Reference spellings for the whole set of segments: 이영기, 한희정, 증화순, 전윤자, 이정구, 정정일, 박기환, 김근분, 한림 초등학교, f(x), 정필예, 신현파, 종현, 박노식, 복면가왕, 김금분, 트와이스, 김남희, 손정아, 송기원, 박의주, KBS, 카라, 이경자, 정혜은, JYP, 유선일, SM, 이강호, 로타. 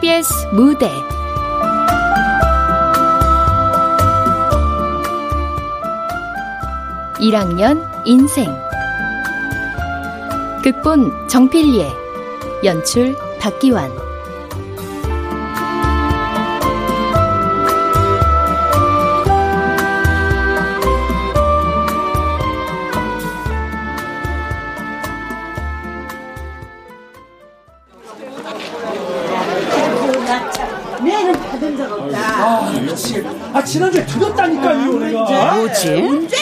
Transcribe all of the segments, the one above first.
KBS 무대 (1학년) 인생 극본 정필예, 연출 박기환. 지난주에 들었다니까요, 내가. 뭐지? 언제?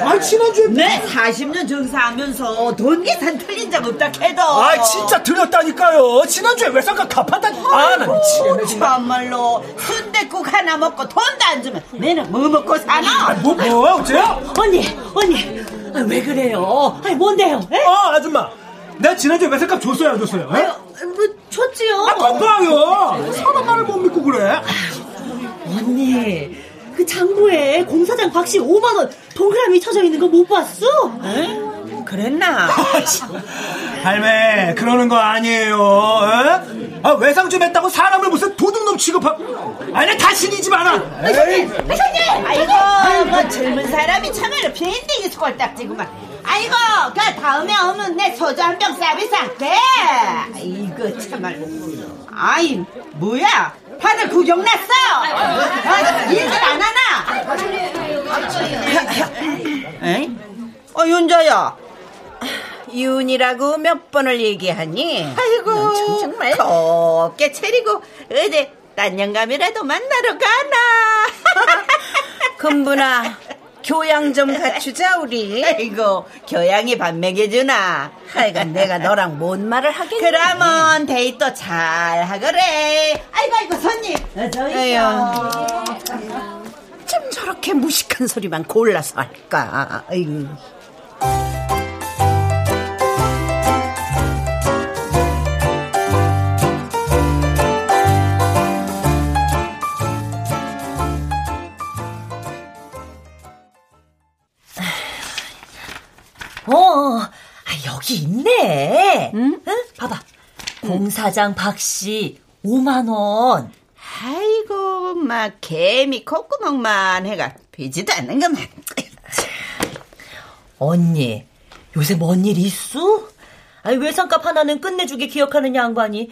아, 지난주에. 내 40년 정사하면서 돈 계산 틀린 적 없다, 캐도. 아, 진짜 들었다니까요. 지난주에 외상값 갚았다니까. 아, 나 미치겠네. 참말로. 순댓국 하나 먹고 돈도 안 주면 내는 뭐 먹고 사나? 아, 뭐, 어째요? 언니. 아, 왜 그래요? 아니, 뭔데요? 에? 아, 아줌마. 내가 지난주에 외상값 줬어요, 안 줬어요? 에? 아, 뭐, 줬지요. 아, 건방요. 사람 말을 못 믿고 그래. 언니. 그 창고에 공사장 박씨 5만원 동그라미 쳐져 있는 거 못 봤어? 에? 그랬나? 할매, 그러는 거 아니에요. 에? 아, 외상 좀 했다고 사람을 무슨 도둑놈 취급하고. 아니, 다시 니지 마라. 손님! 아이고, 뭐 젊은 사람이 참말로 빈댕이 꼴딱지구만. 아이고, 그 다음에 오면 내 소주 한 병 서비스할게. 아이고, 참말로. 아이, 뭐야? 다들 구경 났어? 일들 안 하나? 어, 윤자야. 이윤이라고 몇 번을 얘기하니? 아이고, 정말 곱게 차리고 어디 딴 영감이라도 만나러 가나? 금분아, 교양 좀 갖추자, 우리. 아이고, 교양이 밥 먹여주나. 하여간 내가 너랑 뭔 말을 하겠니? 그러면 데이트 잘 하거래. 아이고, 손님. 어서오세요. 참 저렇게 무식한 소리만 골라서 할까. 아이고. 여기 있네. 응? 응? 봐봐. 공사장 박씨 5만원. 아이고, 막 개미 콧구멍만 해가 비지도 않는구만. 언니, 요새 뭔 일 있어? 아니, 외상값 하나는 끝내주게 기억하는 양반이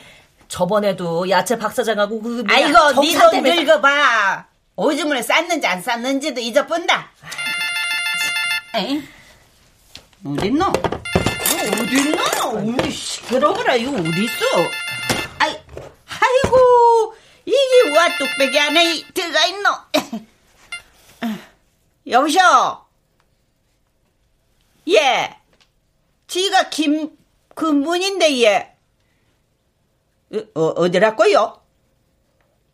저번에도 야채 박사장하고 그 아이고, 니 돈 늙어봐. 오줌을 쌌는지 안 쌌는지도 잊어본다. 에이, 어딨노? 어딨나? 우리 시끄러워라, 이거 어딨어? 아이고, 이게 와 뚝배기 안에 들어가 있노? 여보셔? 예. 지가 김근문인데, 예. 어디라고요?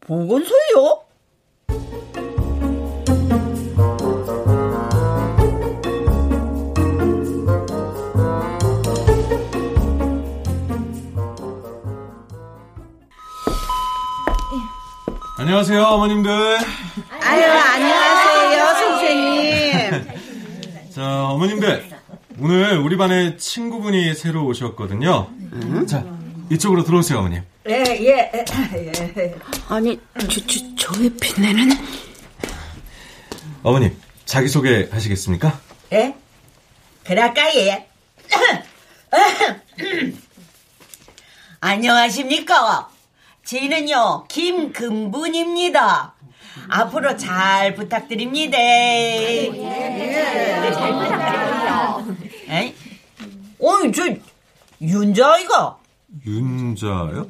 보건소요? 안녕하세요, 어머님들. 아유, 안녕하세요, 선생님. 자, 어머님들, 오늘 우리 반에 친구분이 새로 오셨거든요. 자, 이쪽으로 들어오세요, 어머님. 예. 아니, 저의 핀네는? 어머님, 자기소개 하시겠습니까? 예? 그럴까, 예. 안녕하십니까? 저는요, 김금분입니다. 앞으로 잘 부탁드립니다. 네, 잘 부탁드립니다. 에이? 어이, 저, 윤자이가. 윤자요?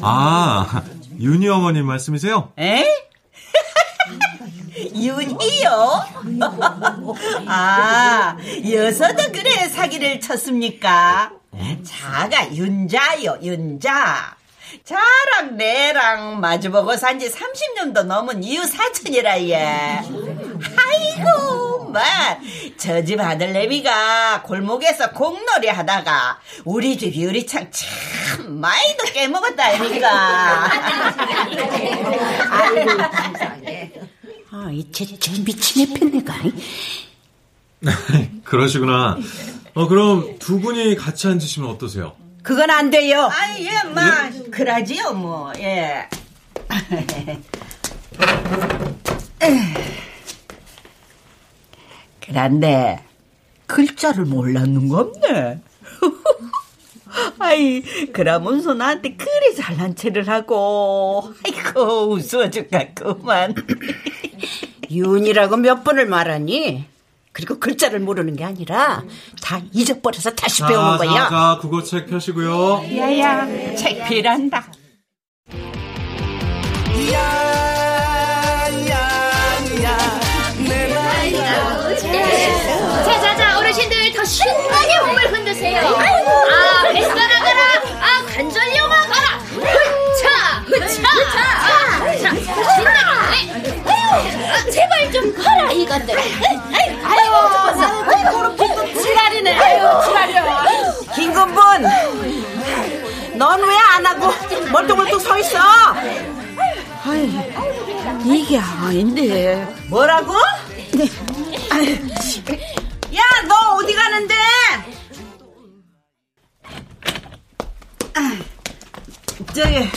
아, 윤희 어머님 말씀이세요? 에? 윤희요? 아, 여서도 그래 사기를 쳤습니까? 자가 윤자요, 윤자. 자랑 내랑 마주보고 산지 30년도 넘은 이웃 사촌이라, 예. 아이고, 말. 저 집 아들내미가 골목에서 공놀이 하다가 우리 집 유리창 참 많이도 깨먹었다, 이니까. 아, 이 제 미친 애편네가. 그러시구나. 그럼 두 분이 같이 앉으시면 어떠세요? 그건 안 돼요. 아이, 예, 마. 예? 그러지요, 뭐, 예. 그런데, 글자를 몰랐는 겁네. 아이, 그러면서 나한테 그리 잘난 체를 하고, 아이고, 웃어 죽겠구만. 윤이라고 몇 번을 말하니? 그리고 글자를 모르는 게 아니라 다 잊어버려서 다시 배우는 거야. 자, 국어책 펴시고요. 야야, 책 필요한다. 야야야, 내 나이가 어째서. 자자자, 어르신들 더 신나게 몸을 흔드세요. 아, 뱃살아 가라. 아, 관절염아 가라. 흐차, 흐차, 흐차. 신나게. 아유, 제발 좀 가라 이건데. 아이고, 무릎이 또 지랄이네. 아이고, 지랄이야. 김근분, 넌 왜 안 하고 멀뚱멀뚱 서 있어? 아이, 이게 아닌데. 뭐라고? 야, 너 어디 가는데? 저기,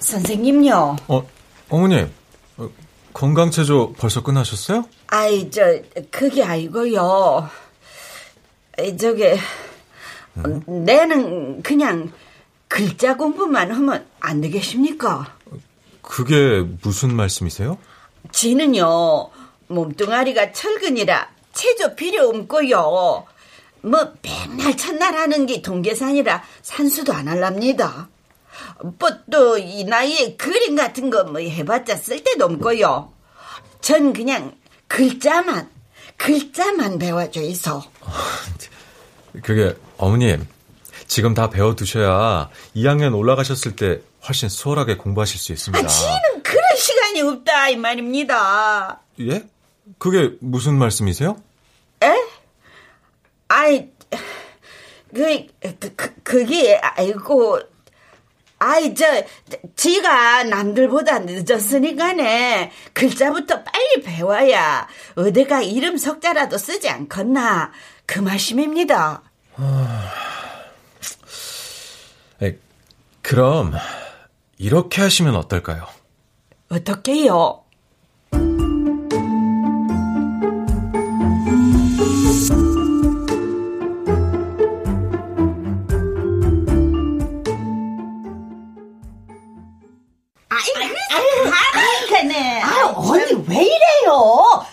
선생님요. 어머님, 건강체조 벌써 끝나셨어요? 아이, 그게 아니고요. 저게, 내는 그냥 글자 공부만 하면 안 되겠습니까? 그게 무슨 말씀이세요? 지는요, 몸뚱아리가 철근이라 체조 필요 없고요. 뭐, 맨날 첫날 하는 게 동계산이라 산수도 안 할랍니다. 또 이 나이에 그림 같은 거 뭐 해봤자 쓸데도 없고요. 전 그냥 글자만 배워줘 있어. 그게 어머님, 지금 다 배워두셔야 2학년 올라가셨을 때 훨씬 수월하게 공부하실 수 있습니다. 아, 지는 그런 시간이 없다 이 말입니다. 예? 그게 무슨 말씀이세요? 에? 아이, 그게 아이고. 아이, 지가 남들보다 늦었으니까네. 글자부터 빨리 배워야 어디가 이름 석자라도 쓰지 않겠나. 그 말씀입니다. 그럼 이렇게 하시면 어떨까요? 어떻게요? 왜 이래요?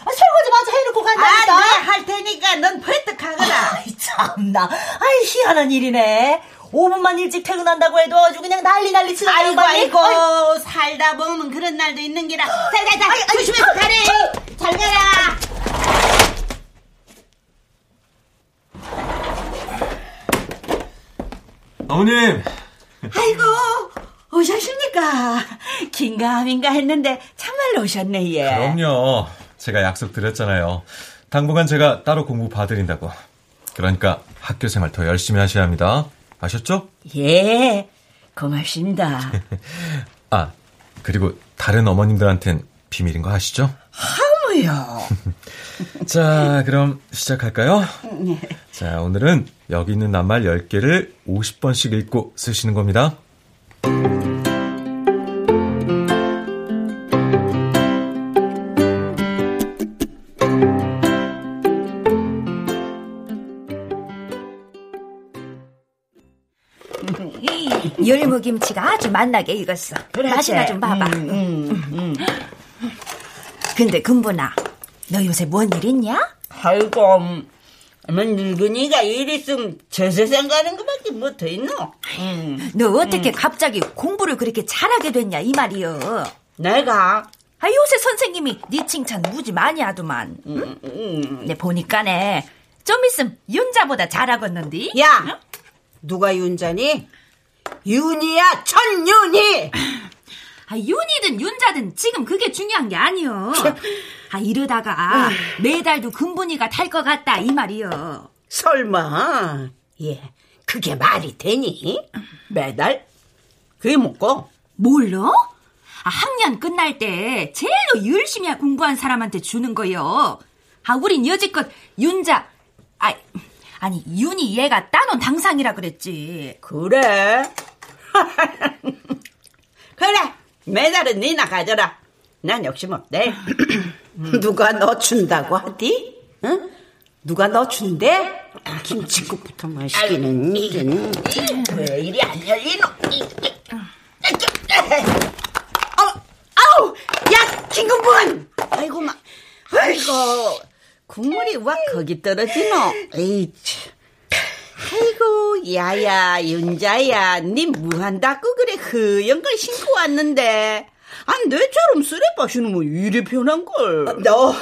설거지 마저 해놓고 간다니까. 아, 내가 할 테니까 넌 벌떡 하거라. 아이, 참나. 아이, 희한한 일이네. 5분만 일찍 퇴근한다고 해도 아주 그냥 난리 치는. 아이고, 살다 보면 그런 날도 있는 게라. 자, 조심해서 가래. 잘 가라. 어머님. 아이고, 오셨습니까? 긴가민가 했는데 참말로 오셨네. 예. 그럼요. 제가 약속드렸잖아요. 당분간 제가 따로 공부 봐드린다고. 그러니까 학교생활 더 열심히 하셔야 합니다. 아셨죠? 예, 고맙습니다. 아, 그리고 다른 어머님들한텐 비밀인 거 아시죠? 하무요. 자, 그럼 시작할까요? 네. 자, 오늘은 여기 있는 낱말 10개를 50번씩 읽고 쓰시는 겁니다. 열무김치가 아주 맛나게 익었어. 그래, 맛이나 좀 봐봐. 근데 금분아, 너 요새 뭔 일 있냐? 아이고, 늙은이가 일 있으면 저 세상 가는 것밖에 뭐 더 있노? 너 어떻게 갑자기 공부를 그렇게 잘하게 됐냐 이 말이여. 내가? 아, 요새 선생님이 네 칭찬 무지 많이 하더만. 내 보니까네 좀 있으면 윤자보다 잘하겠는디? 야, 어? 누가 윤자니? 윤이야, 천윤이. 아, 윤이든 윤자든 지금 그게 중요한 게 아니여. 아, 이러다가 매달도 금분이가 탈 것 같다 이 말이여. 설마? 예, 그게 말이 되니? 매달? 그게 뭐고? 뭘로? 아, 학년 끝날 때 제일로 열심히 공부한 사람한테 주는 거여. 아, 우린 여지껏 윤자, 아니 윤이 얘가 따놓은 당상이라 그랬지. 그래? 그래, 메달은 니나 가져라. 난 욕심 없대. 누가 너 준다고 하디? 응? 누가 너 준대? 김치국부터 마시기는 일은. 왜 이리 안 열리노? 아우! 야, 김국분! 아이고, 막. 아이고, 국물이 와 거기 떨어지노. 에이, 참. 아이고, 야야, 윤자야, 니 무한다고 그래. 허영걸 신고 왔는데. 아니, 내처럼 쓰레빠시는 뭐 이리 편한걸. 아, 너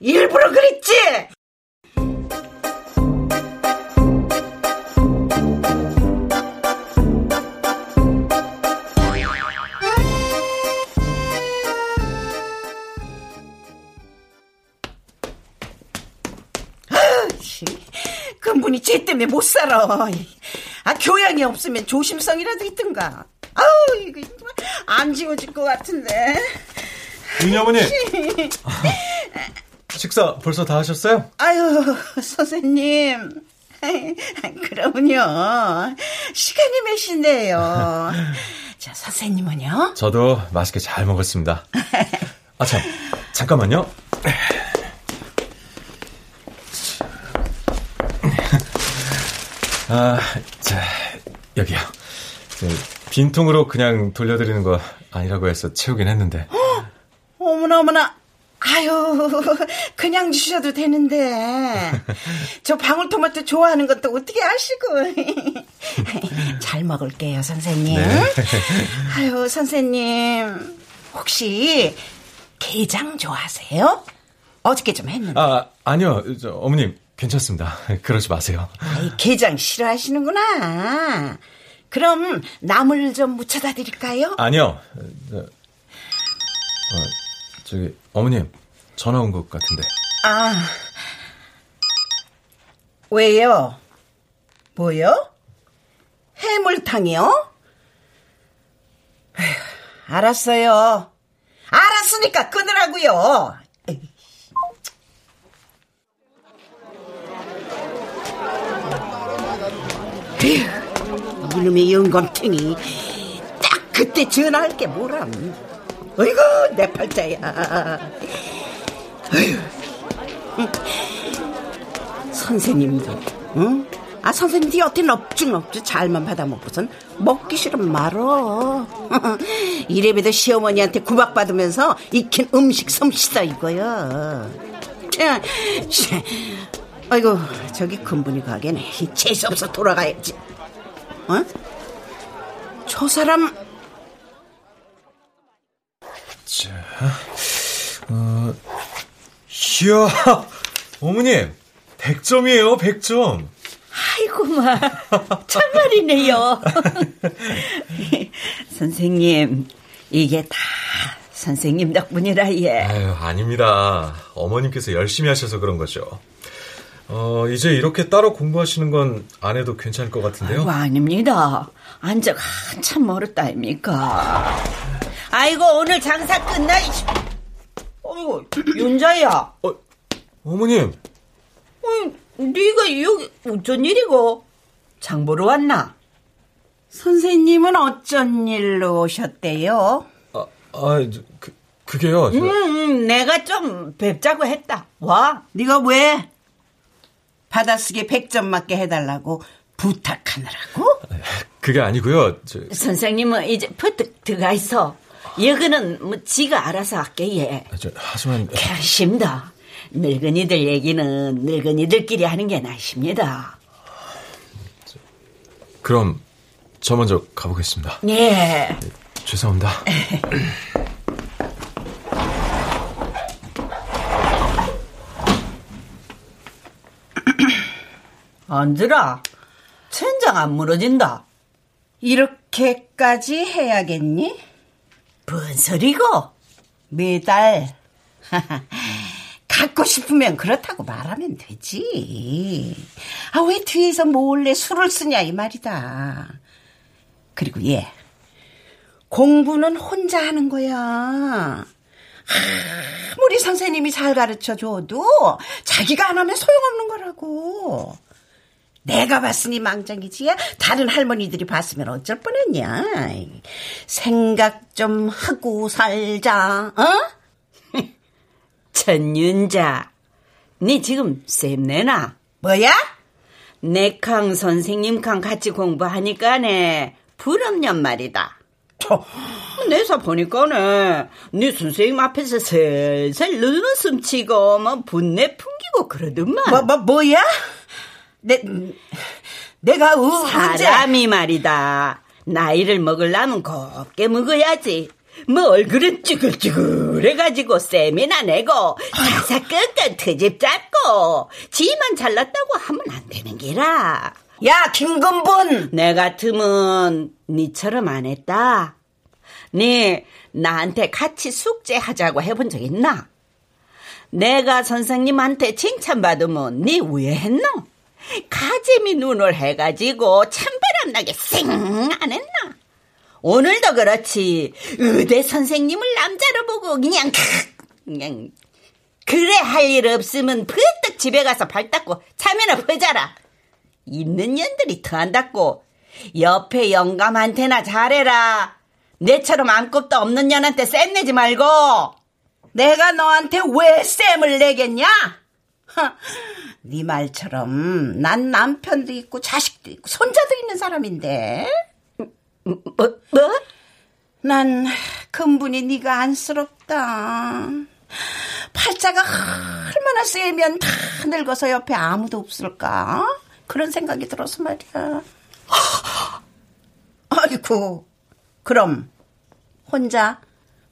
일부러 그랬지? 근분이 쟤 때문에 못 살아. 아, 교양이 없으면 조심성이라도 있든가. 아우, 이거 안 지워질 것 같은데. 윤희 어머니. 식사 벌써 다 하셨어요? 아유, 선생님. 그러군요. 시간이 몇 시네요. 자, 선생님은요? 저도 맛있게 잘 먹었습니다. 아, 참. 잠깐만요. 아, 자, 여기요. 빈통으로 그냥 돌려드리는 거 아니라고 해서 채우긴 했는데. 어머나, 어머나. 아유, 그냥 주셔도 되는데. 저 방울토마토 좋아하는 것도 어떻게 아시고. 잘 먹을게요, 선생님. 네. 아유, 선생님. 혹시 게장 좋아하세요? 어저께 좀 했는데. 아, 아니요. 저, 어머님. 괜찮습니다. 그러지 마세요. 아이, 게장 싫어하시는구나. 그럼 나물 좀 무쳐다 드릴까요? 아니요. 저기 어머님 전화 온 것 같은데. 아, 왜요? 뭐요? 해물탕이요? 에휴, 알았어요. 알았으니까 끊으라고요. 이놈의 영감탱이 딱 그때 전화할 게 뭐람. 어이구, 내 팔자야. 어휴. 선생님도 응? 아, 선생님들이 어떻게 넙죽넙죽 잘만 받아먹고선 먹기 싫으면 말어. 이래봬도 시어머니한테 구박받으면서 익힌 음식 솜씨다 이거야. 아이고, 저기 근분이 가게네. 재수없어 돌아가야지. 어? 저 사람. 자, 이야, 어머님 100점이에요, 100점. 아이고마, 참말이네요. 선생님, 이게 다 선생님 덕분이라. 예. 아유, 아닙니다. 어머님께서 열심히 하셔서 그런 거죠. 이제 이렇게 따로 공부하시는 건 안 해도 괜찮을 것 같은데요? 아이고, 아닙니다. 안적 한참 멀었다 아닙니까? 아이고, 오늘 장사 끝나. 어이구, 윤자야. 어머님. 네가 여기 어쩐 일이고? 장 보러 왔나? 선생님은 어쩐 일로 오셨대요? 그게요. 저... 내가 좀 뵙자고 했다. 와, 네가 왜? 받아쓰기 100점 맞게 해달라고 부탁하느라고? 그게 아니고요. 선생님은 이제 퍼뜩 들어가 있어. 여기는 뭐 지가 알아서 할게. 예. 하지만 그렇습니다. 늙은이들 얘기는 늙은이들끼리 하는 게 나으십니다. 그럼 저 먼저 가보겠습니다. 예. 죄송합니다. 앉으라. 천장 안 무너진다. 이렇게까지 해야겠니? 뭔 소리고? 매달 갖고 싶으면 그렇다고 말하면 되지. 아, 왜 뒤에서 몰래 술을 쓰냐 이 말이다. 그리고 얘, 공부는 혼자 하는 거야. 아무리 선생님이 잘 가르쳐줘도 자기가 안 하면 소용없는 거라고. 내가 봤으니 망정이지 다른 할머니들이 봤으면 어쩔 뻔했냐. 생각 좀 하고 살자. 어? 전윤자 니 지금 쌤 내놔. 뭐야? 내 캉 선생님 캉 같이 공부하니까네 부럽냔 말이다. 내사 보니까네 네 선생님 앞에서 슬슬 눈웃음 치고 뭐 분내 풍기고 그러더만. 뭐야? 내가 사람이 말이다. 나이를 먹으려면 곱게 먹어야지. 뭐 얼굴은 쭈글쭈글해가지고 쌤이나 내고 사사건건 트집 잡고 지만 잘났다고 하면 안 되는 게라. 야 김금분, 내 같으면 니처럼 안 했다. 네 나한테 같이 숙제하자고 해본 적 있나? 내가 선생님한테 칭찬받으면 니 우애했노? 가재미 눈을 해가지고 찬바람 나게 쌩 안 했나? 오늘도 그렇지. 의대 선생님을 남자로 보고 그냥 그래 할 일 없으면 퍼뜩 집에 가서 발 닦고 참이나 퍼자라. 있는 년들이 더한다고. 옆에 영감한테나 잘해라. 내처럼 안꼽도 없는 년한테 쌤 내지 말고. 내가 너한테 왜 쌤을 내겠냐? 네 말처럼 난 남편도 있고 자식도 있고 손자도 있는 사람인데. 뭐? 난 근분이 네가 안쓰럽다. 팔자가 얼마나 쓰이면 다 늙어서 옆에 아무도 없을까? 그런 생각이 들어서 말이야. 아이고, 그럼 혼자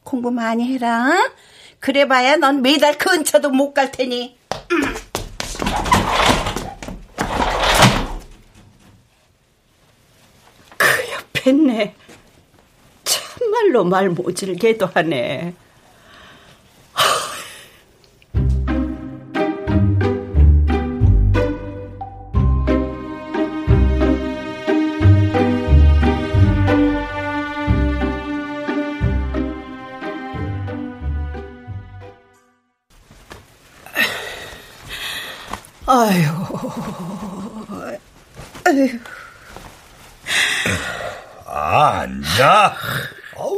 공부 많이 해라. 그래봐야 넌 매달 근처도 못 갈 테니. 했네. 참말로 말 모질게도 하네. 아이고. 앉아.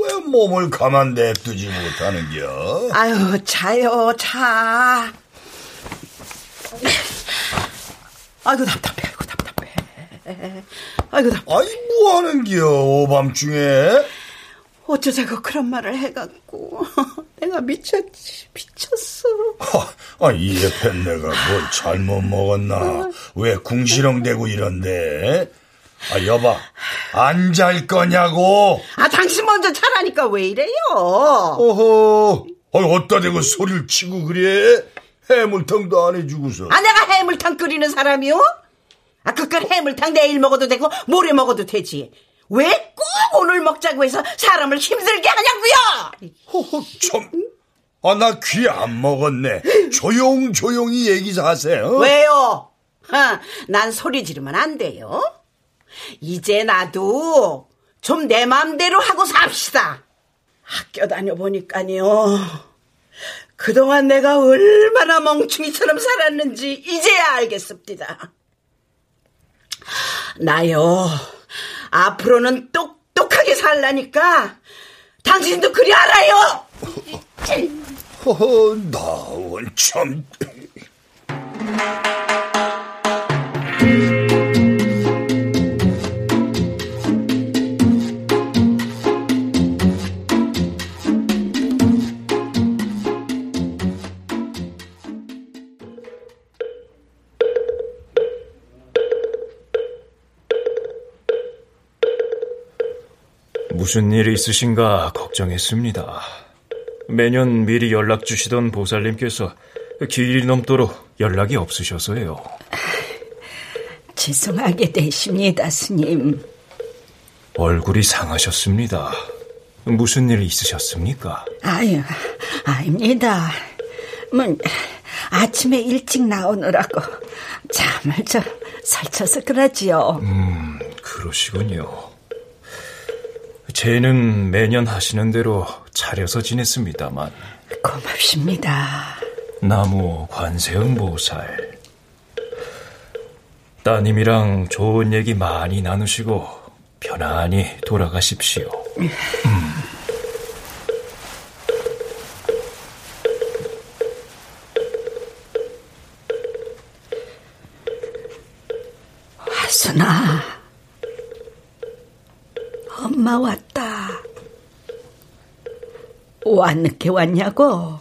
왜 몸을 가만 냅두지 못하는겨? 아유, 자요, 자. 아이고, 답답해. 아이, 뭐 하는겨, 오밤중에? 어쩌자고 그런 말을 해갖고. 내가 미쳤어. 이 옆에 내가 뭘 잘못 먹었나? 왜 궁시렁대고 이런데? 여봐, 안 잘 거냐고. 당신 먼저 자라니까 왜 이래요? 어허, 어따 대고 소리를 치고 그래? 해물탕도 안 해주고서. 내가 해물탕 끓이는 사람이요? 그깟 해물탕 내일 먹어도 되고 모레 먹어도 되지. 왜 꼭 오늘 먹자고 해서 사람을 힘들게 하냐고요? 허허, 참. 나 귀 안 먹었네. 조용히 얘기 사세요. 왜요? 난 소리 지르면 안 돼요. 이제 나도 좀 내 맘대로 하고 삽시다. 학교 다녀보니까요, 그동안 내가 얼마나 멍충이처럼 살았는지 이제야 알겠습니다. 나요, 앞으로는 똑똑하게 살라니까 당신도 그리 알아요. 나원 참... 무슨 일이 있으신가 걱정했습니다. 매년 미리 연락 주시던 보살님께서 기일이 넘도록 연락이 없으셔서요. 죄송하게 되십니다, 스님. 얼굴이 상하셨습니다. 무슨 일 있으셨습니까? 아닙니다. 아침에 일찍 나오느라고 잠을 좀 설쳐서 그러지요. 그러시군요. 제는 매년 하시는 대로 차려서 지냈습니다만. 고맙습니다. 나무 관세음보살. 따님이랑 좋은 얘기 많이 나누시고 편안히 돌아가십시오. 하순아, 엄마 왔다. 와 늦게 왔냐고?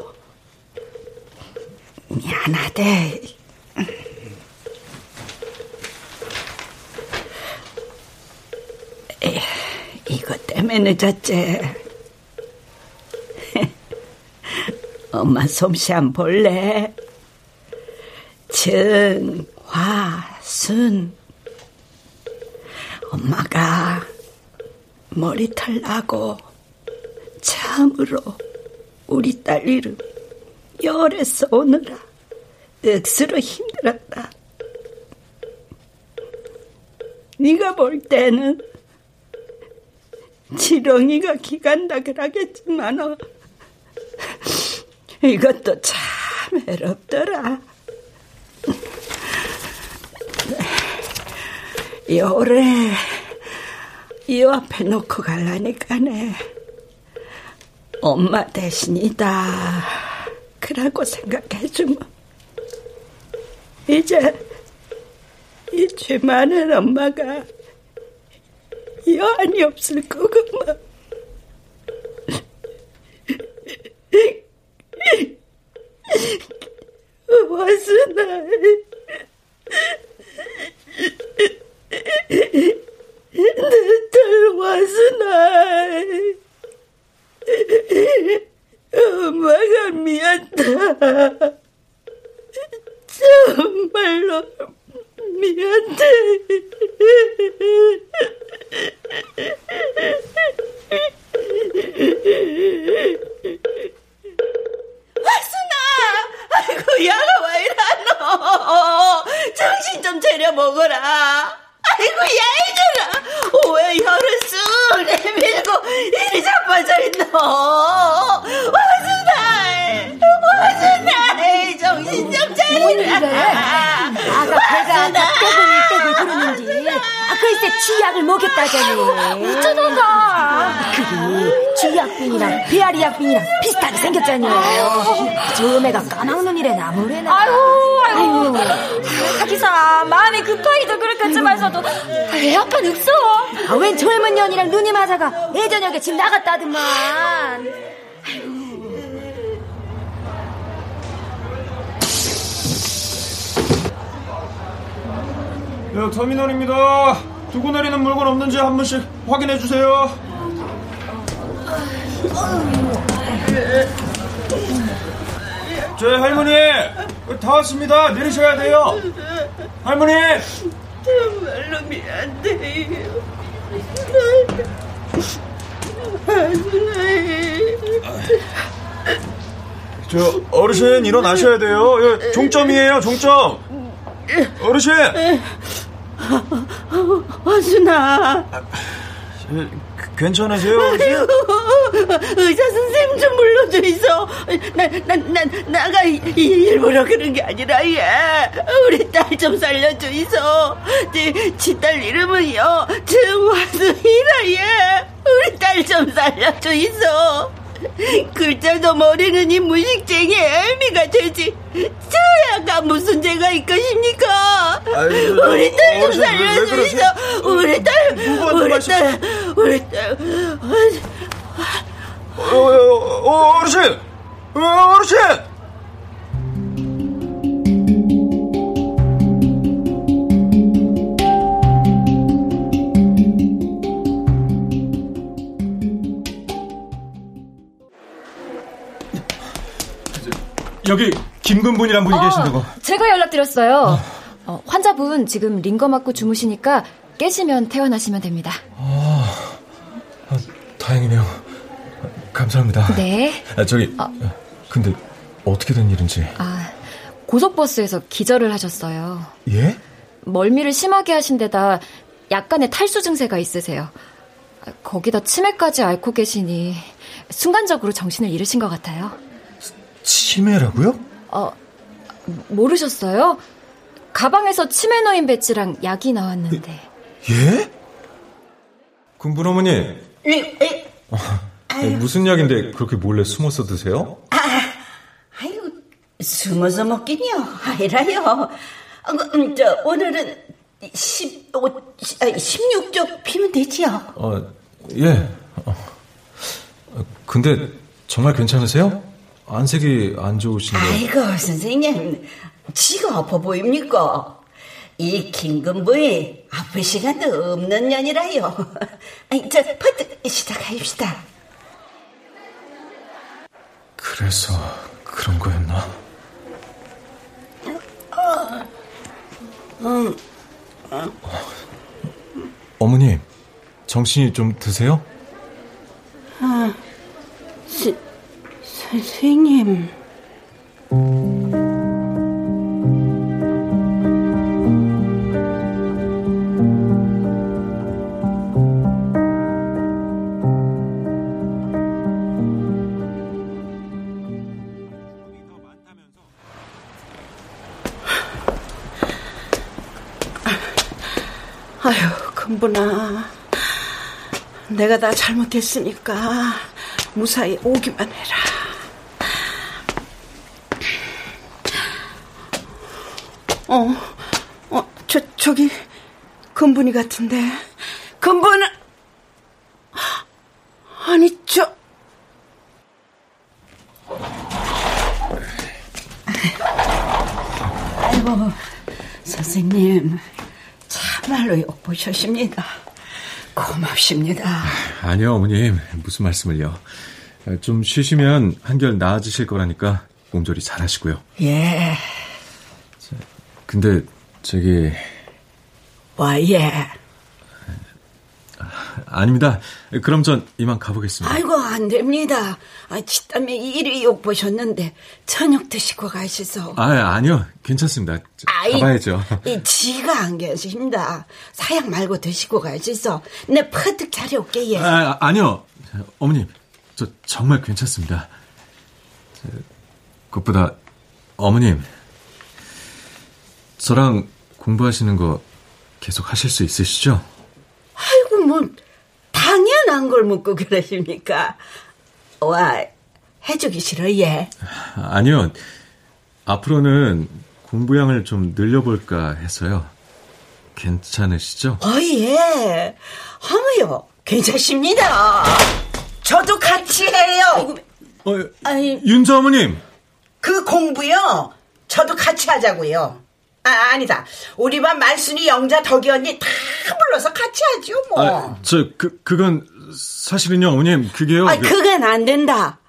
미안하대. 이것 때문에 늦었지. 엄마 솜씨 안 볼래? 증, 화, 순. 엄마가 머리털 나고 참으로 우리 딸 이름 열에서 오느라 억수로 힘들었다. 네가 볼 때는 지렁이가 기간다 그러겠지만 이것도 참 외롭더라. 요래 이 앞에 놓고 갈라니까네. 엄마 대신이다 그러고 생각해주면 이제 이 죄 많은 엄마가 여한이 없을 거구만. 와순아, 내 딸 와순아, 엄마가 미안하다. 정말로 미안해. 화순아, 아이고 야가 왜 이러노? 정신 좀 차려 먹어라. 아이고 야이들아, 왜 혀를 쑥 내밀고 이리 자빠져 있노? 화순아, 정신 좀 차리라. 아가 배가 떼굴 그러는지. 글쎄 쥐약을 먹였다잖니. 어쩌던가. 그게 쥐약병이랑 배앓이약병이랑 비슷하게 생겼잖니. 저음애가 까막눈 이래 나무래나. 아유 하기사 마음이 급하기도 그렇겠지만서도 왜 약간 읍소? 아, 웬 젊은 년이랑 눈이 맞아가 예전역에 집 나갔다더만. 아유. 네, 터미널입니다. 두고 내리는 물건 없는지 한 번씩 확인해 주세요. 저 할머니, 다 왔습니다. 내리셔야 돼요. 할머니. 정말로 미안해요. 저 어르신 일어나셔야 돼요. 예, 종점이에요. 종점. 어르신. 화순아, 괜찮으세요? 아이고, 의사 선생님 좀 불러줘 있어. 나가 일부러 그런 게 아니라 예. 우리 딸 좀 살려줘 있어. 지 딸 이름은요 증화순이라 예. 우리 딸 좀 살려줘 있어. 글자도 모르는 이 무식쟁이의 애미가 되지 저야가 무슨 죄가 있겠습니까? 우리 딸 좀 살려주시죠. 우리 딸 어르신, 어르신. 여기 김근분이란 분이 계신다고. 제가 연락드렸어요. 환자분 지금 링거 맞고 주무시니까 깨시면 퇴원하시면 됩니다. 다행이네요. 감사합니다. 네. 근데 어떻게 된 일인지. 고속버스에서 기절을 하셨어요. 예? 멀미를 심하게 하신 데다 약간의 탈수 증세가 있으세요. 거기다 치매까지 앓고 계시니 순간적으로 정신을 잃으신 것 같아요. 치매라고요? 모르셨어요? 가방에서 치매 넣인 배지랑 약이 나왔는데. 예? 군분 어머니. 예. 무슨 약인데 그렇게 몰래 숨어서 드세요? 아유, 숨어서 먹긴요. 아니라요. 오늘은 16쪽 피면 되지요. 예. 근데 정말 괜찮으세요? 안색이 안 좋으신데. 아이고 선생님, 지가 아파 보입니까? 이 긴근 부위 아플 시간도 없는 년이라요. 자, 퍼뜩 시작합시다. 그래서 그런 거였나? 어머니, 정신이 좀 드세요? 선생님. 아유, 금분아, 내가 다 잘못했으니까 무사히 오기만 해라. 저기 금분이 같은데. 금분은 아니 저. 아이고 선생님, 참말로 욕보셨습니다. 고맙습니다. 아니요 어머님, 무슨 말씀을요. 좀 쉬시면 한결 나아지실 거라니까 몸조리 잘하시고요. 예. 근데 저기. 예. 아닙니다. 그럼 전 이만 가보겠습니다. 아이고 안 됩니다. 지땀에 일이 욕 보셨는데 저녁 드시고 가시소. 아니요, 괜찮습니다. 가봐야죠. 지가 안 계십니다. 사약 말고 드시고 가시소. 내 퍼뜩 차려올게. 예. 아니요 어머님, 저 정말 괜찮습니다. 그것보다 어머님, 저랑 공부하시는 거 계속 하실 수 있으시죠? 아이고 뭐 당연한 걸 묻고 그러십니까? 와, 해주기 싫어. 예. 아니요, 앞으로는 공부량을 좀 늘려볼까 해서요. 괜찮으시죠? 예. 아무요, 괜찮습니다. 저도 같이 해요. 윤서 어머님, 그 공부요 저도 같이 하자고요. 아니다. 우리 반 말순이, 영자, 덕이 언니 다 불러서 같이 하죠, 뭐. 그건 사실은요, 어머님, 그게요. 그건 안 된다.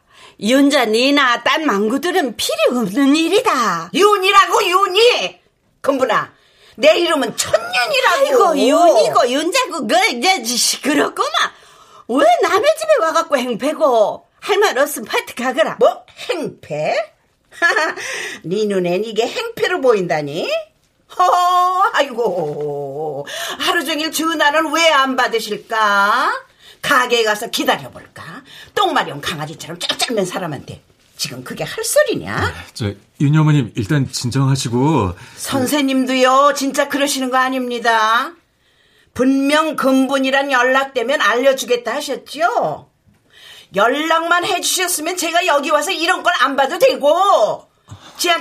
윤자, 니나, 딴 망구들은 필요 없는 일이다. 윤이라고, 윤이! 금분아, 내 이름은 천윤이라고. 아이고, 윤이고, 윤자고, 이제 시끄럽구만. 왜 남의 집에 와갖고 행패고. 할 말 없으면 파트 가거라. 뭐? 행패? 네 눈엔 이게 행패로 보인다니? 아이고, 하루 종일 전화는 왜 안 받으실까? 가게에 가서 기다려볼까? 똥마려운 강아지처럼 짝짝맨 사람한테 지금 그게 할 소리냐? 윤 어머님, 일단 진정하시고. 선생님도요, 진짜 그러시는 거 아닙니다. 분명 금분이란 연락되면 알려주겠다 하셨죠? 연락만 해주셨으면 제가 여기 와서 이런 걸 안 봐도 되고,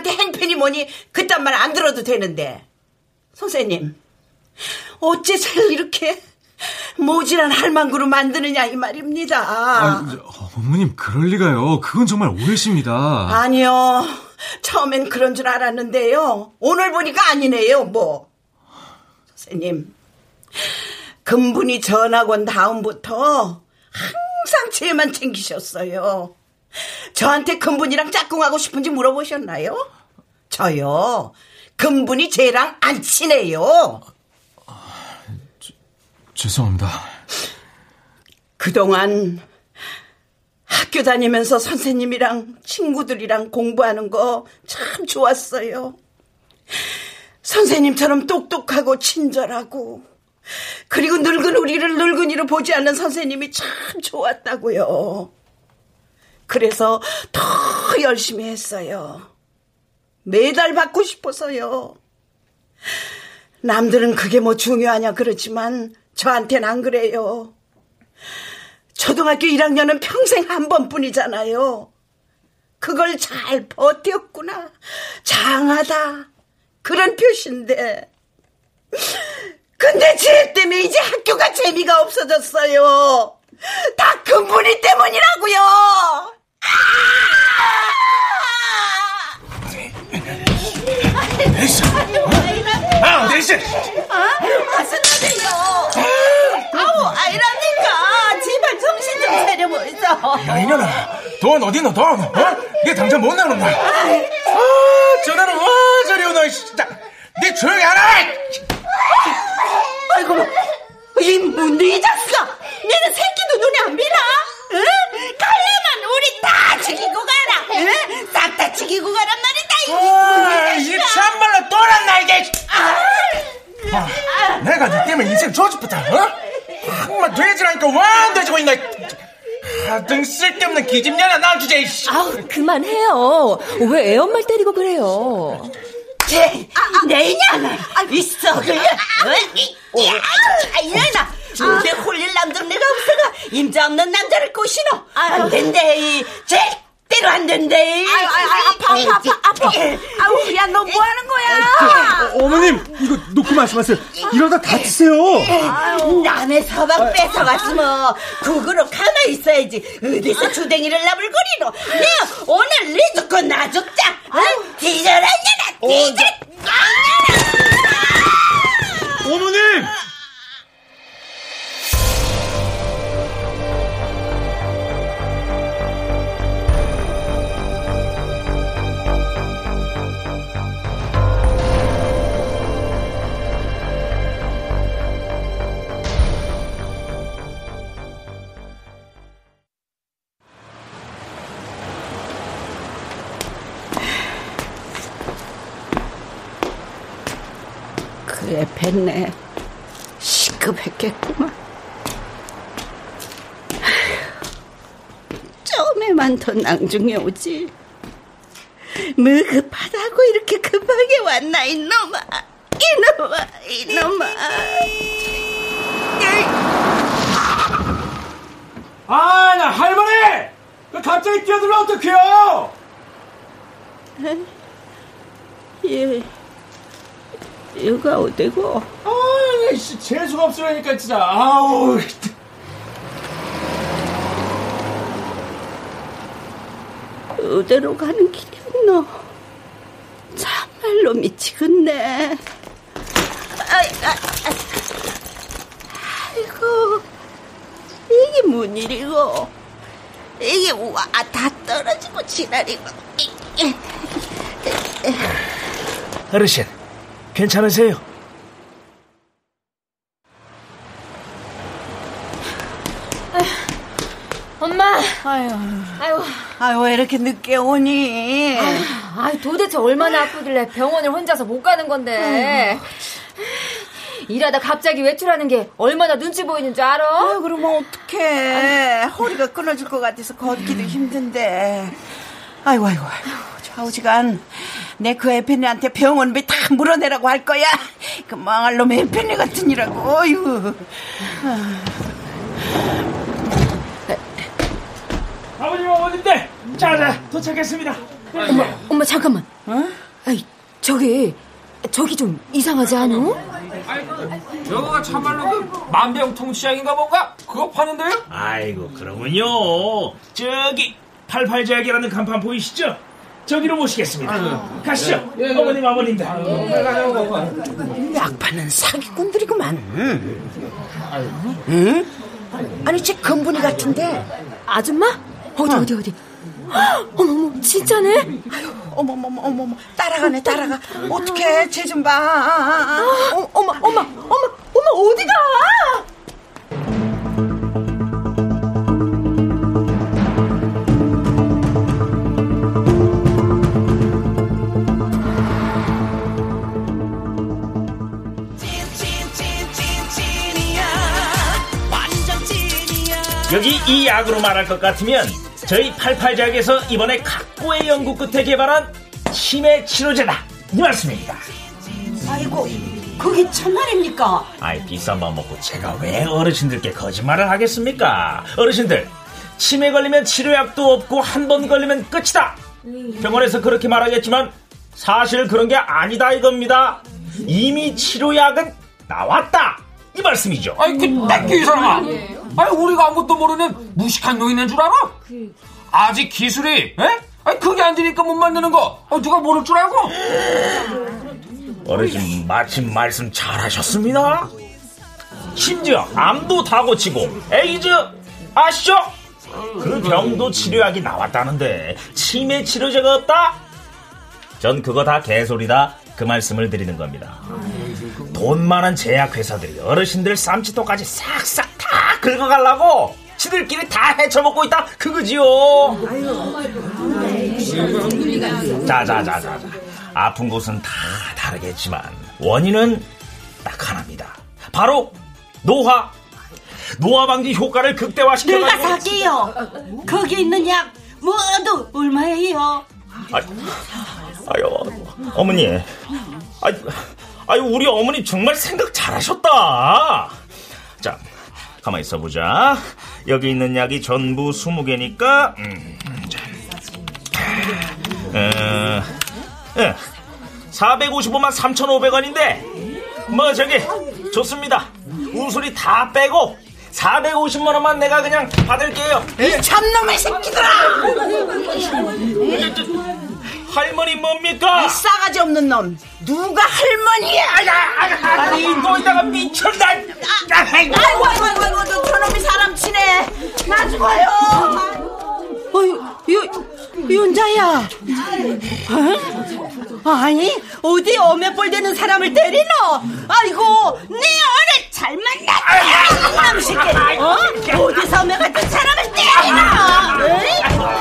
지한테 행패니 뭐니 그딴 말 안 들어도 되는데. 선생님, 어째 저를 이렇게 모질한 할망구로 만드느냐 이 말입니다. 어머님, 그럴 리가요. 그건 정말 오해십니다. 아니요, 처음엔 그런 줄 알았는데요, 오늘 보니까 아니네요. 뭐 선생님, 금분이 전학 온 다음부터 항상 쟤만 챙기셨어요. 저한테 금분이랑 짝꿍하고 싶은지 물어보셨나요? 저요, 금분이 쟤랑 안 친해요. 죄송합니다. 그동안 학교 다니면서 선생님이랑 친구들이랑 공부하는 거 참 좋았어요. 선생님처럼 똑똑하고 친절하고, 그리고 늙은 우리를 늙은이로 보지 않는 선생님이 참 좋았다고요. 그래서 더 열심히 했어요. 매달 받고 싶어서요. 남들은 그게 뭐 중요하냐 그렇지만 저한테는 안 그래요. 초등학교 1학년은 평생 한 번뿐이잖아요. 그걸 잘 버텼구나, 장하다, 그런 표시인데. 근데 쟤 때문에 이제 학교가 재미가 없어졌어요. 다 그분이 때문이라고요. 아이라니까 제발 정신 좀 차려보이소. 야, 이년아, 돈 어디노 돈? 어? 네 당장 못 나온다. 전화는 저리 오노. 네 조용히 하라. 아이고, 이 문둥이 잡수가 너는 새끼도 눈에 안 비나? 응? 칼레만 우리 다 죽이고 가라. 응? 싹 다 죽이고 가란 말이다. 이 참말로 또란 날개. 내가 네 때문에 인생 조집부터, 어? 정말 돼지라니까 완 돼지고 있나. 하등 쓸데없는 기집년아 나와주제. 아우, 그만해요. 왜 애엄마를 때리고 그래요? 내 인연아, 이 썩을. 이년아, 내 홀릴 남들 내가 없어가 임자 없는 남자를 꼬시노. 안 된대, 절대로 안 된대. 아파. 아우, 야, 너 뭐 하는 거야? 어머님, 이거 놓고 말씀하세요. 이러다 다치세요. 남의 서방 뺏어갔으면 국으로 가만히 있어야지. 어디서 주댕이를 나불거리노. 네, 오늘 네 죽고 나 죽자. 뒤져라, 이년아, 뒤져. 어머님! 그래, 뱉네. 급했겠구만. 처음에만 더 낭중에 오지. 뭐 급하다고 이렇게 급하게 왔나, 이놈아. 아, 나 할머니! 갑자기 뛰어들면 어떡해요? 예. 얘가 어디고? 아, 씨, 재수가 없으라니까 진짜. 아우. 어디로 가는 길이 없노? 참말로 미치겠네. 아이고, 이게 뭔 일이고? 이게 와, 다 떨어지고 지나리고. 어르신, 괜찮으세요? 아유, 엄마. 아유, 왜 이렇게 늦게 오니? 아유, 도대체 얼마나 아프길래 병원을 혼자서 못 가는 건데. 일하다 갑자기 외출하는 게 얼마나 눈치 보이는 줄 알아? 아유, 그러면 어떡해. 허리가 끊어질 것 같아서 걷기도 힘든데. 아이고. 좌우지간 내 그 애편이한테 병원비 다 물어내라고 할 거야. 그 망할 놈의 애편이 같으니라고. 어휴. 아버님, 어머님들, 자자 도착했습니다. 엄마 잠깐만. 어? 아이, 저기 좀 이상하지 않아? 아이고, 저거가 참말로 그 만병통치약인가 뭔가 그거 파는데요? 아이고, 그러면요, 저기 88제약이라는 간판 보이시죠? 저기로 모시겠습니다. 가시죠. 예. 어머님, 아버님들. 약파는 사기꾼들이구만. 응? 아니, 쟤 금분이 같은데. 아줌마? 어디? 어머머, 진짜네? 아유, 어머머. 따라가. 어떡해, 쟤 좀 봐. 엄마, 어디가? 여기 이 약으로 말할 것 같으면 저희 88제약에서 이번에 각고의 연구 끝에 개발한 치매 치료제다, 이 말씀입니다. 아이고, 그게 천만입니까? 아이, 비싼 밥 먹고 제가 왜 어르신들께 거짓말을 하겠습니까? 어르신들, 치매 걸리면 치료약도 없고 한 번 걸리면 끝이다. 병원에서 그렇게 말하겠지만 사실 그런 게 아니다 이겁니다. 이미 치료약은 나왔다 이 말씀이죠. 아이, 그 땡큐 이 사람아. 아이, 우리가 아무것도 모르는 무식한 노인인 줄 알아? 아직 기술이, 에? 아니, 그게 안 되니까 못 만드는 거, 누가 모를 줄 알고? 어르신, 마침 말씀 잘하셨습니다. 심지어 암도 다 고치고 에이즈 아시죠? 그 병도 치료약이 나왔다는데 치매 치료제가 없다? 전 그거 다 개소리다, 그 말씀을 드리는 겁니다. 돈 많은 제약회사들이 어르신들 쌈짓돈까지 싹싹 다 긁어가려고 지들끼리 다 헤쳐먹고 있다 그거지요. 자자자자자, 아픈 곳은 다 다르겠지만 원인은 딱 하나입니다. 바로 노화. 노화 방지 효과를 극대화시켜. 내가 살게요. 거기 있는 약 모두 얼마예요? 아유, 어머니, 아유, 우리 어머니 정말 생각 잘하셨다. 자, 가만히 있어보자. 여기 있는 약이 전부 20개니까 자, 455만 3,500원인데 뭐 저기 좋습니다. 우수리 다 빼고 450만원만 내가 그냥 받을게요. 이 참놈의 새끼들아. 할머니 뭡니까? 이 싸가지 없는 놈, 누가 할머니야? 아니, 너 이따가 미쳤나? 아이고, 저놈이 사람 치네. 나 죽어요. 윤자야. 아니, 어디 어메볼 되는 사람을 때리노? 아이고, 네 어른 잘 만났다. 남식이, 어디서 어메 같은 사람을 때리노?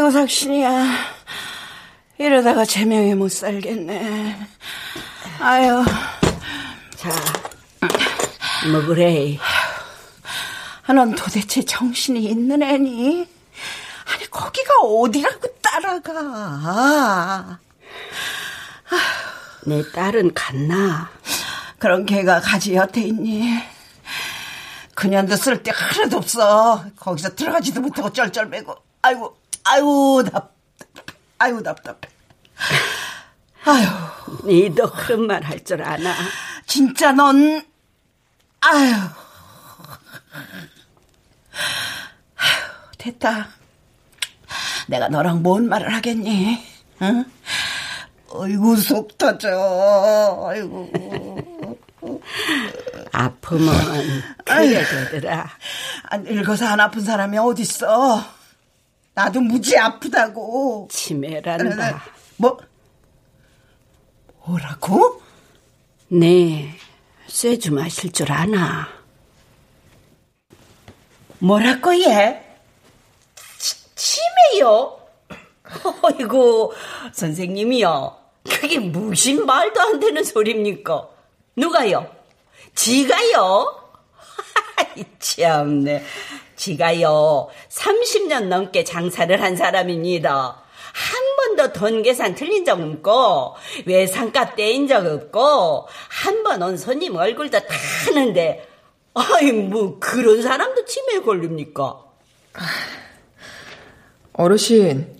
아이고, 삭신이야. 이러다가 제명에 못 살겠네. 아유. 자, 먹으래. 넌 도대체 정신이 있는 애니? 아니, 거기가 어디라고 따라가? 아유. 내 딸은 갔나? 그런 걔가 가지 여태 있니? 그년도 쓸 데 하나도 없어. 거기서 들어가지도 못하고 쩔쩔매고. 아이고 답답해. 아유, 니도 그런 말 할 줄 아나? 진짜 넌, 아유. 됐다. 내가 너랑 뭔 말을 하겠니? 응? 아이고, 속 터져. 아이고. 아프면 그래야 되더라. 늙어서 안 아픈 사람이 어딨어. 나도 무지 아프다고. 치매란다. 뭐라고? 네, 쇠주 마실 줄 아나? 뭐라고 얘? 치매요? 어이구, 선생님이요, 그게 무슨 말도 안 되는 소리입니까? 누가요? 지가요? 참네. 지가요 30년 넘게 장사를 한 사람입니다. 한 번도 돈 계산 틀린 적 없고, 외상값 떼인 적 없고, 한 번 온 손님 얼굴도 다 아는데, 아이, 뭐 그런 사람도 치매에 걸립니까? 어르신,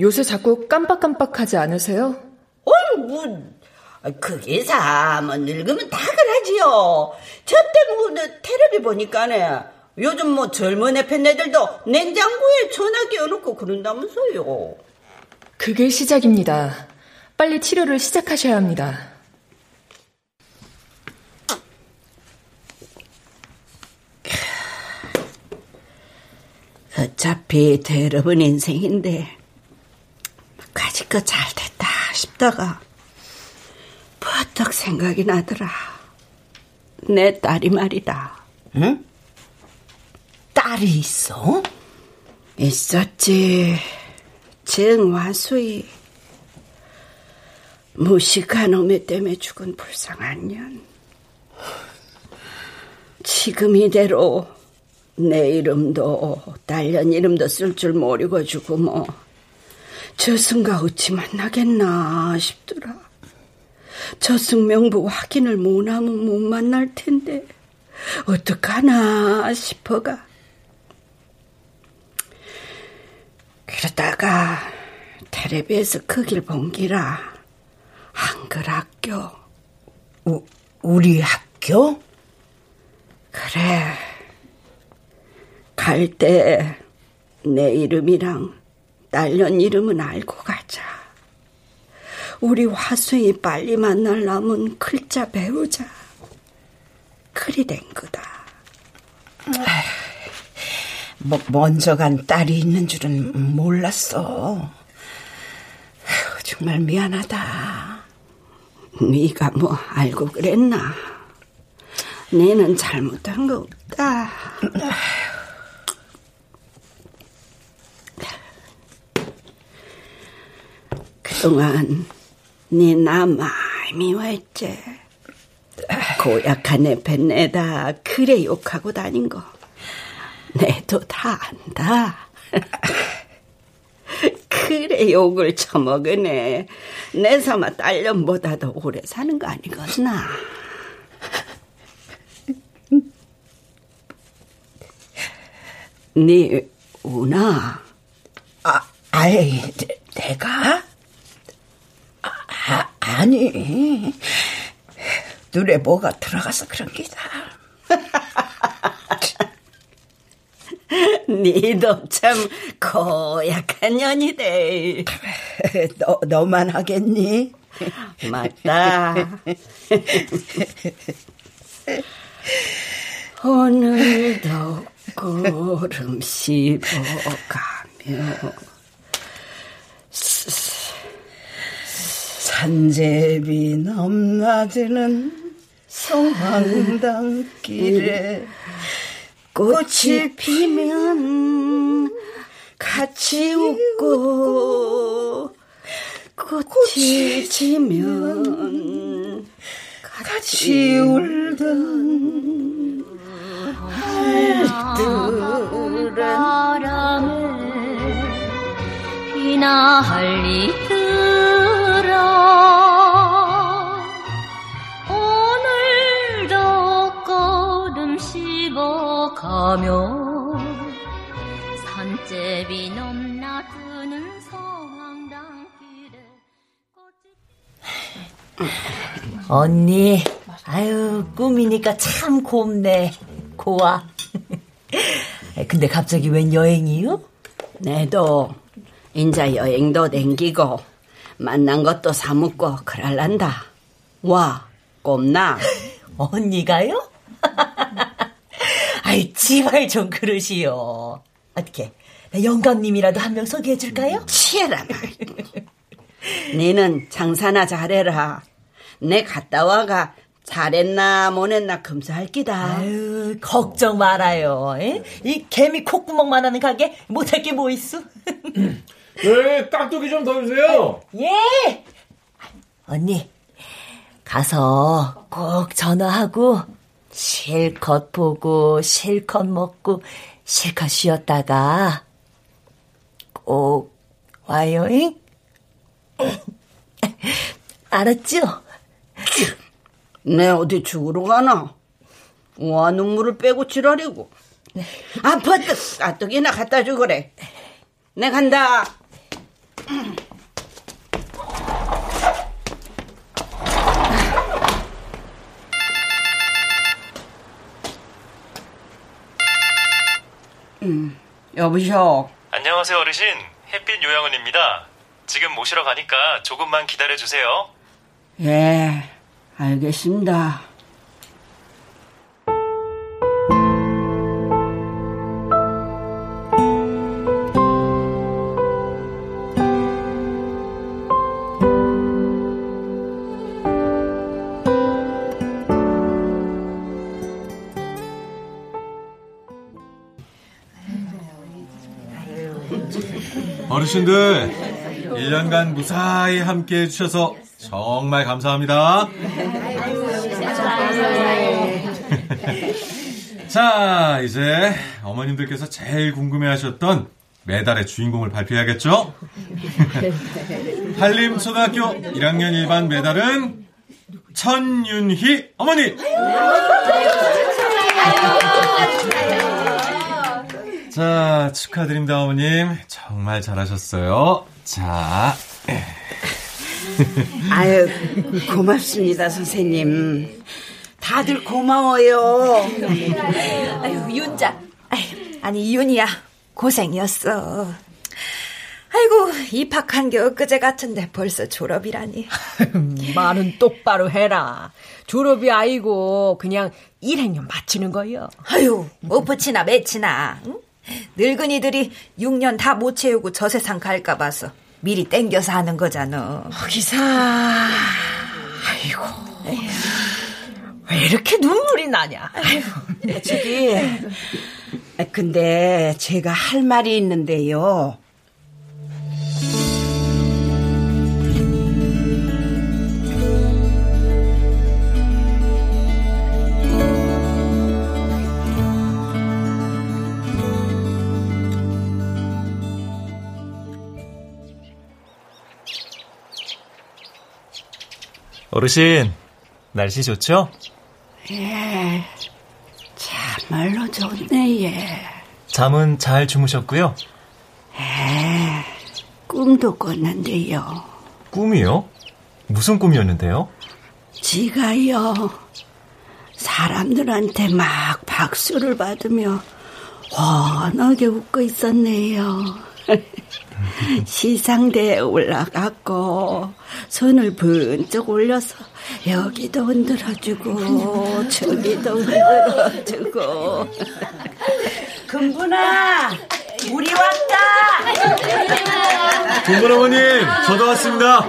요새 자꾸 깜빡깜빡하지 않으세요? 그게 뭐 늙으면 다 그러지요. 저때 뭐 테레비 보니까네, 요즘 뭐 젊은 애팬네들도 냉장고에 전화기 넣고 그런다면서요. 그게 시작입니다. 빨리 치료를 시작하셔야 합니다. 어차피 대러분 인생인데 가지껏 잘 됐다 싶다가 버떡 생각이 나더라. 내 딸이 말이다. 응? 딸이 있어? 있었지. 정화수이. 무식한 어미 때문에 죽은 불쌍한 년. 지금 이대로 내 이름도 딸년 이름도 쓸 줄 모르고 주고 뭐 저승과 어찌 만나겠나 싶더라. 저승 명부 확인을 못하면 못 만날 텐데 어떡하나 싶어가. 그러다가 텔레비에서 크길 본기라 한글 학교. 우리 학교? 그래. 갈 때 내 이름이랑 딸년 이름은 알고 가자. 우리 화순이 빨리 만나려면 글자 배우자. 그리 된 거다. 먼저 간 딸이 있는 줄은 몰랐어. 정말 미안하다. 네가 뭐 알고 그랬나? 내는 잘못한 거 없다. 그동안 네 나 많이 미워했지. 고약한 애 뱃내다 그래 욕하고 다닌 거 내도 다 안다. 그래 욕을 처먹으네. 내 삼아 딸년보다 더 오래 사는 거 아니겠나? 네 우나? 내가? 아니 눈에 뭐가 들어가서 그런 기다. 니도 참 고약한 년이데. 너만 하겠니? 맞다. 오늘도 고름 씹어가며 산제비 넘나드는 성황당길에 꽃이 피면 같이 웃고 꽃이 지면 같이 울던 알뜰한 바람에 비나 할리더라. 가며 산제비 넘나드는 성황당길에 언니, 아유 꿈이니까 참 곱네, 고와. 근데 갑자기 웬 여행이요? 내도 인자 여행도 댕기고 만난 것도 사먹고 그랄란다. 와, 곱나. 언니가요? 아이, 지발 좀 그러시오. 어떻게, 영감님이라도 한 명 소개해줄까요? 치해라, 말. 니는 장사나 잘해라. 내 갔다 와가 잘했나, 못했나 검사할 기다. 아유, 걱정 말아요. 에? 이 개미 콧구멍만 하는 가게 못할 게 뭐 있어? 네, 깍두기 좀 더 주세요. 예! 언니, 가서 꼭 전화하고, 실컷 보고 실컷 먹고 실컷 쉬었다가 꼭 와요잉? 알았죠? 내 어디 죽으러 가나? 와, 눈물을 빼고 지랄이고. 아파트 아떡이나 갖다 주거래. 내 간다. 여보셔. 안녕하세요 어르신, 햇빛 요양원입니다. 지금 모시러 가니까 조금만 기다려주세요. 예, 알겠습니다. 어르신들, 1년간 무사히 함께해 주셔서 정말 감사합니다. 자, 이제 어머님들께서 제일 궁금해하셨던 메달의 주인공을 발표해야겠죠? 한림 초등학교 1학년 1반 메달은 천윤희 어머니! 자, 축하드립니다, 어머님. 정말 잘하셨어요. 자. 아유, 고맙습니다, 선생님. 다들 고마워요. 아유, 윤자. 아니, 윤이야. 고생이었어. 아이고, 입학한 게 엊그제 같은데 벌써 졸업이라니. 말은 똑바로 해라. 졸업이 아니고 그냥 1학년 마치는 거요. 아유, 못 붙이나 맺히나. 응? 늙은이들이 6년 다 못 채우고 저 세상 갈까 봐서 미리 땡겨서 하는 거잖아. 기사. 아이고. 에휴. 왜 이렇게 눈물이 나냐. 아이고. 저기. 근데 제가 할 말이 있는데요. 어르신, 날씨 좋죠? 예, 참말로 좋네, 예. 잠은 잘 주무셨고요? 예, 꿈도 꿨는데요. 꿈이요? 무슨 꿈이었는데요? 지가요, 사람들한테 막 박수를 받으며 환하게 웃고 있었네요. 시상대에 올라갔고 손을 번쩍 올려서 여기도 흔들어주고 저기도 흔들어주고. 금분아, 우리 왔다. 금분 어머님, 저도 왔습니다.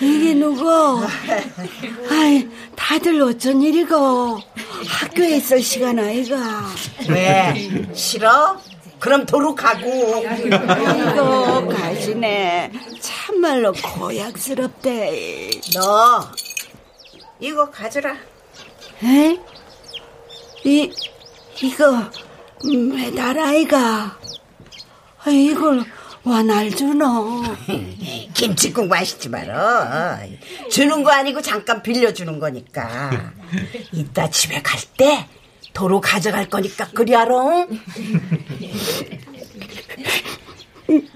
이게 누구? 아이, 다들 어쩐 일이고. 학교에 있을 시간 아이가. 왜? 싫어? 그럼 도로 가고. 아이고, 가시네. 참말로 고약스럽대. 너 이거 가져라. 에? 이거 메달 아이가. 이걸 와 날 주노. 김치국 마시지 말어. 주는 거 아니고 잠깐 빌려주는 거니까. 이따 집에 갈 때 도로 가져갈 거니까 그리하러.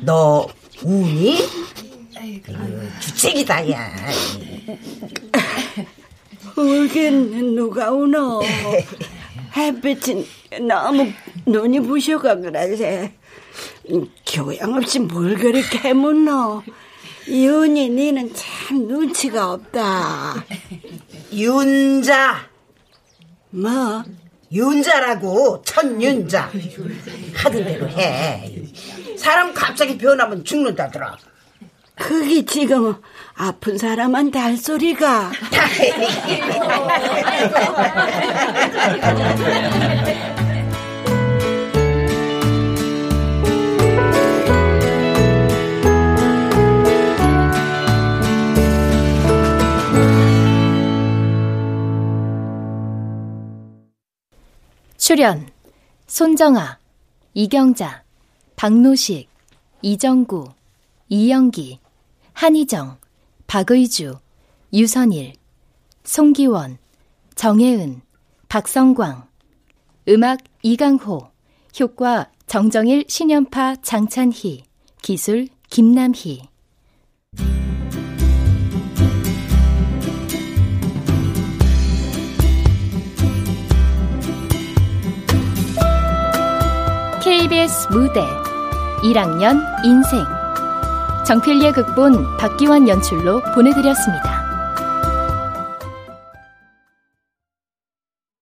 너 우니? 주책이다, 야. 울긴 누가 우노. 햇빛이 너무 눈이 부셔가 그러세. 교양 없이 뭘 그렇게 해묻노. 윤이, 니는 참 눈치가 없다. 윤자. 뭐? 윤자라고, 천윤자. 하던 대로 해. 사람 갑자기 변하면 죽는다더라. 그게 지금 아픈 사람한테 할 소리가. 출연 손정아, 이경자, 박노식, 이정구, 이영기, 한희정, 박의주, 유선일, 송기원, 정혜은, 박성광. 음악 이강호, 효과 정정일, 신현파, 장찬희, 기술 김남희. KBS 무대 1학년 인생, 정필예 극본, 박기환 연출로 보내드렸습니다.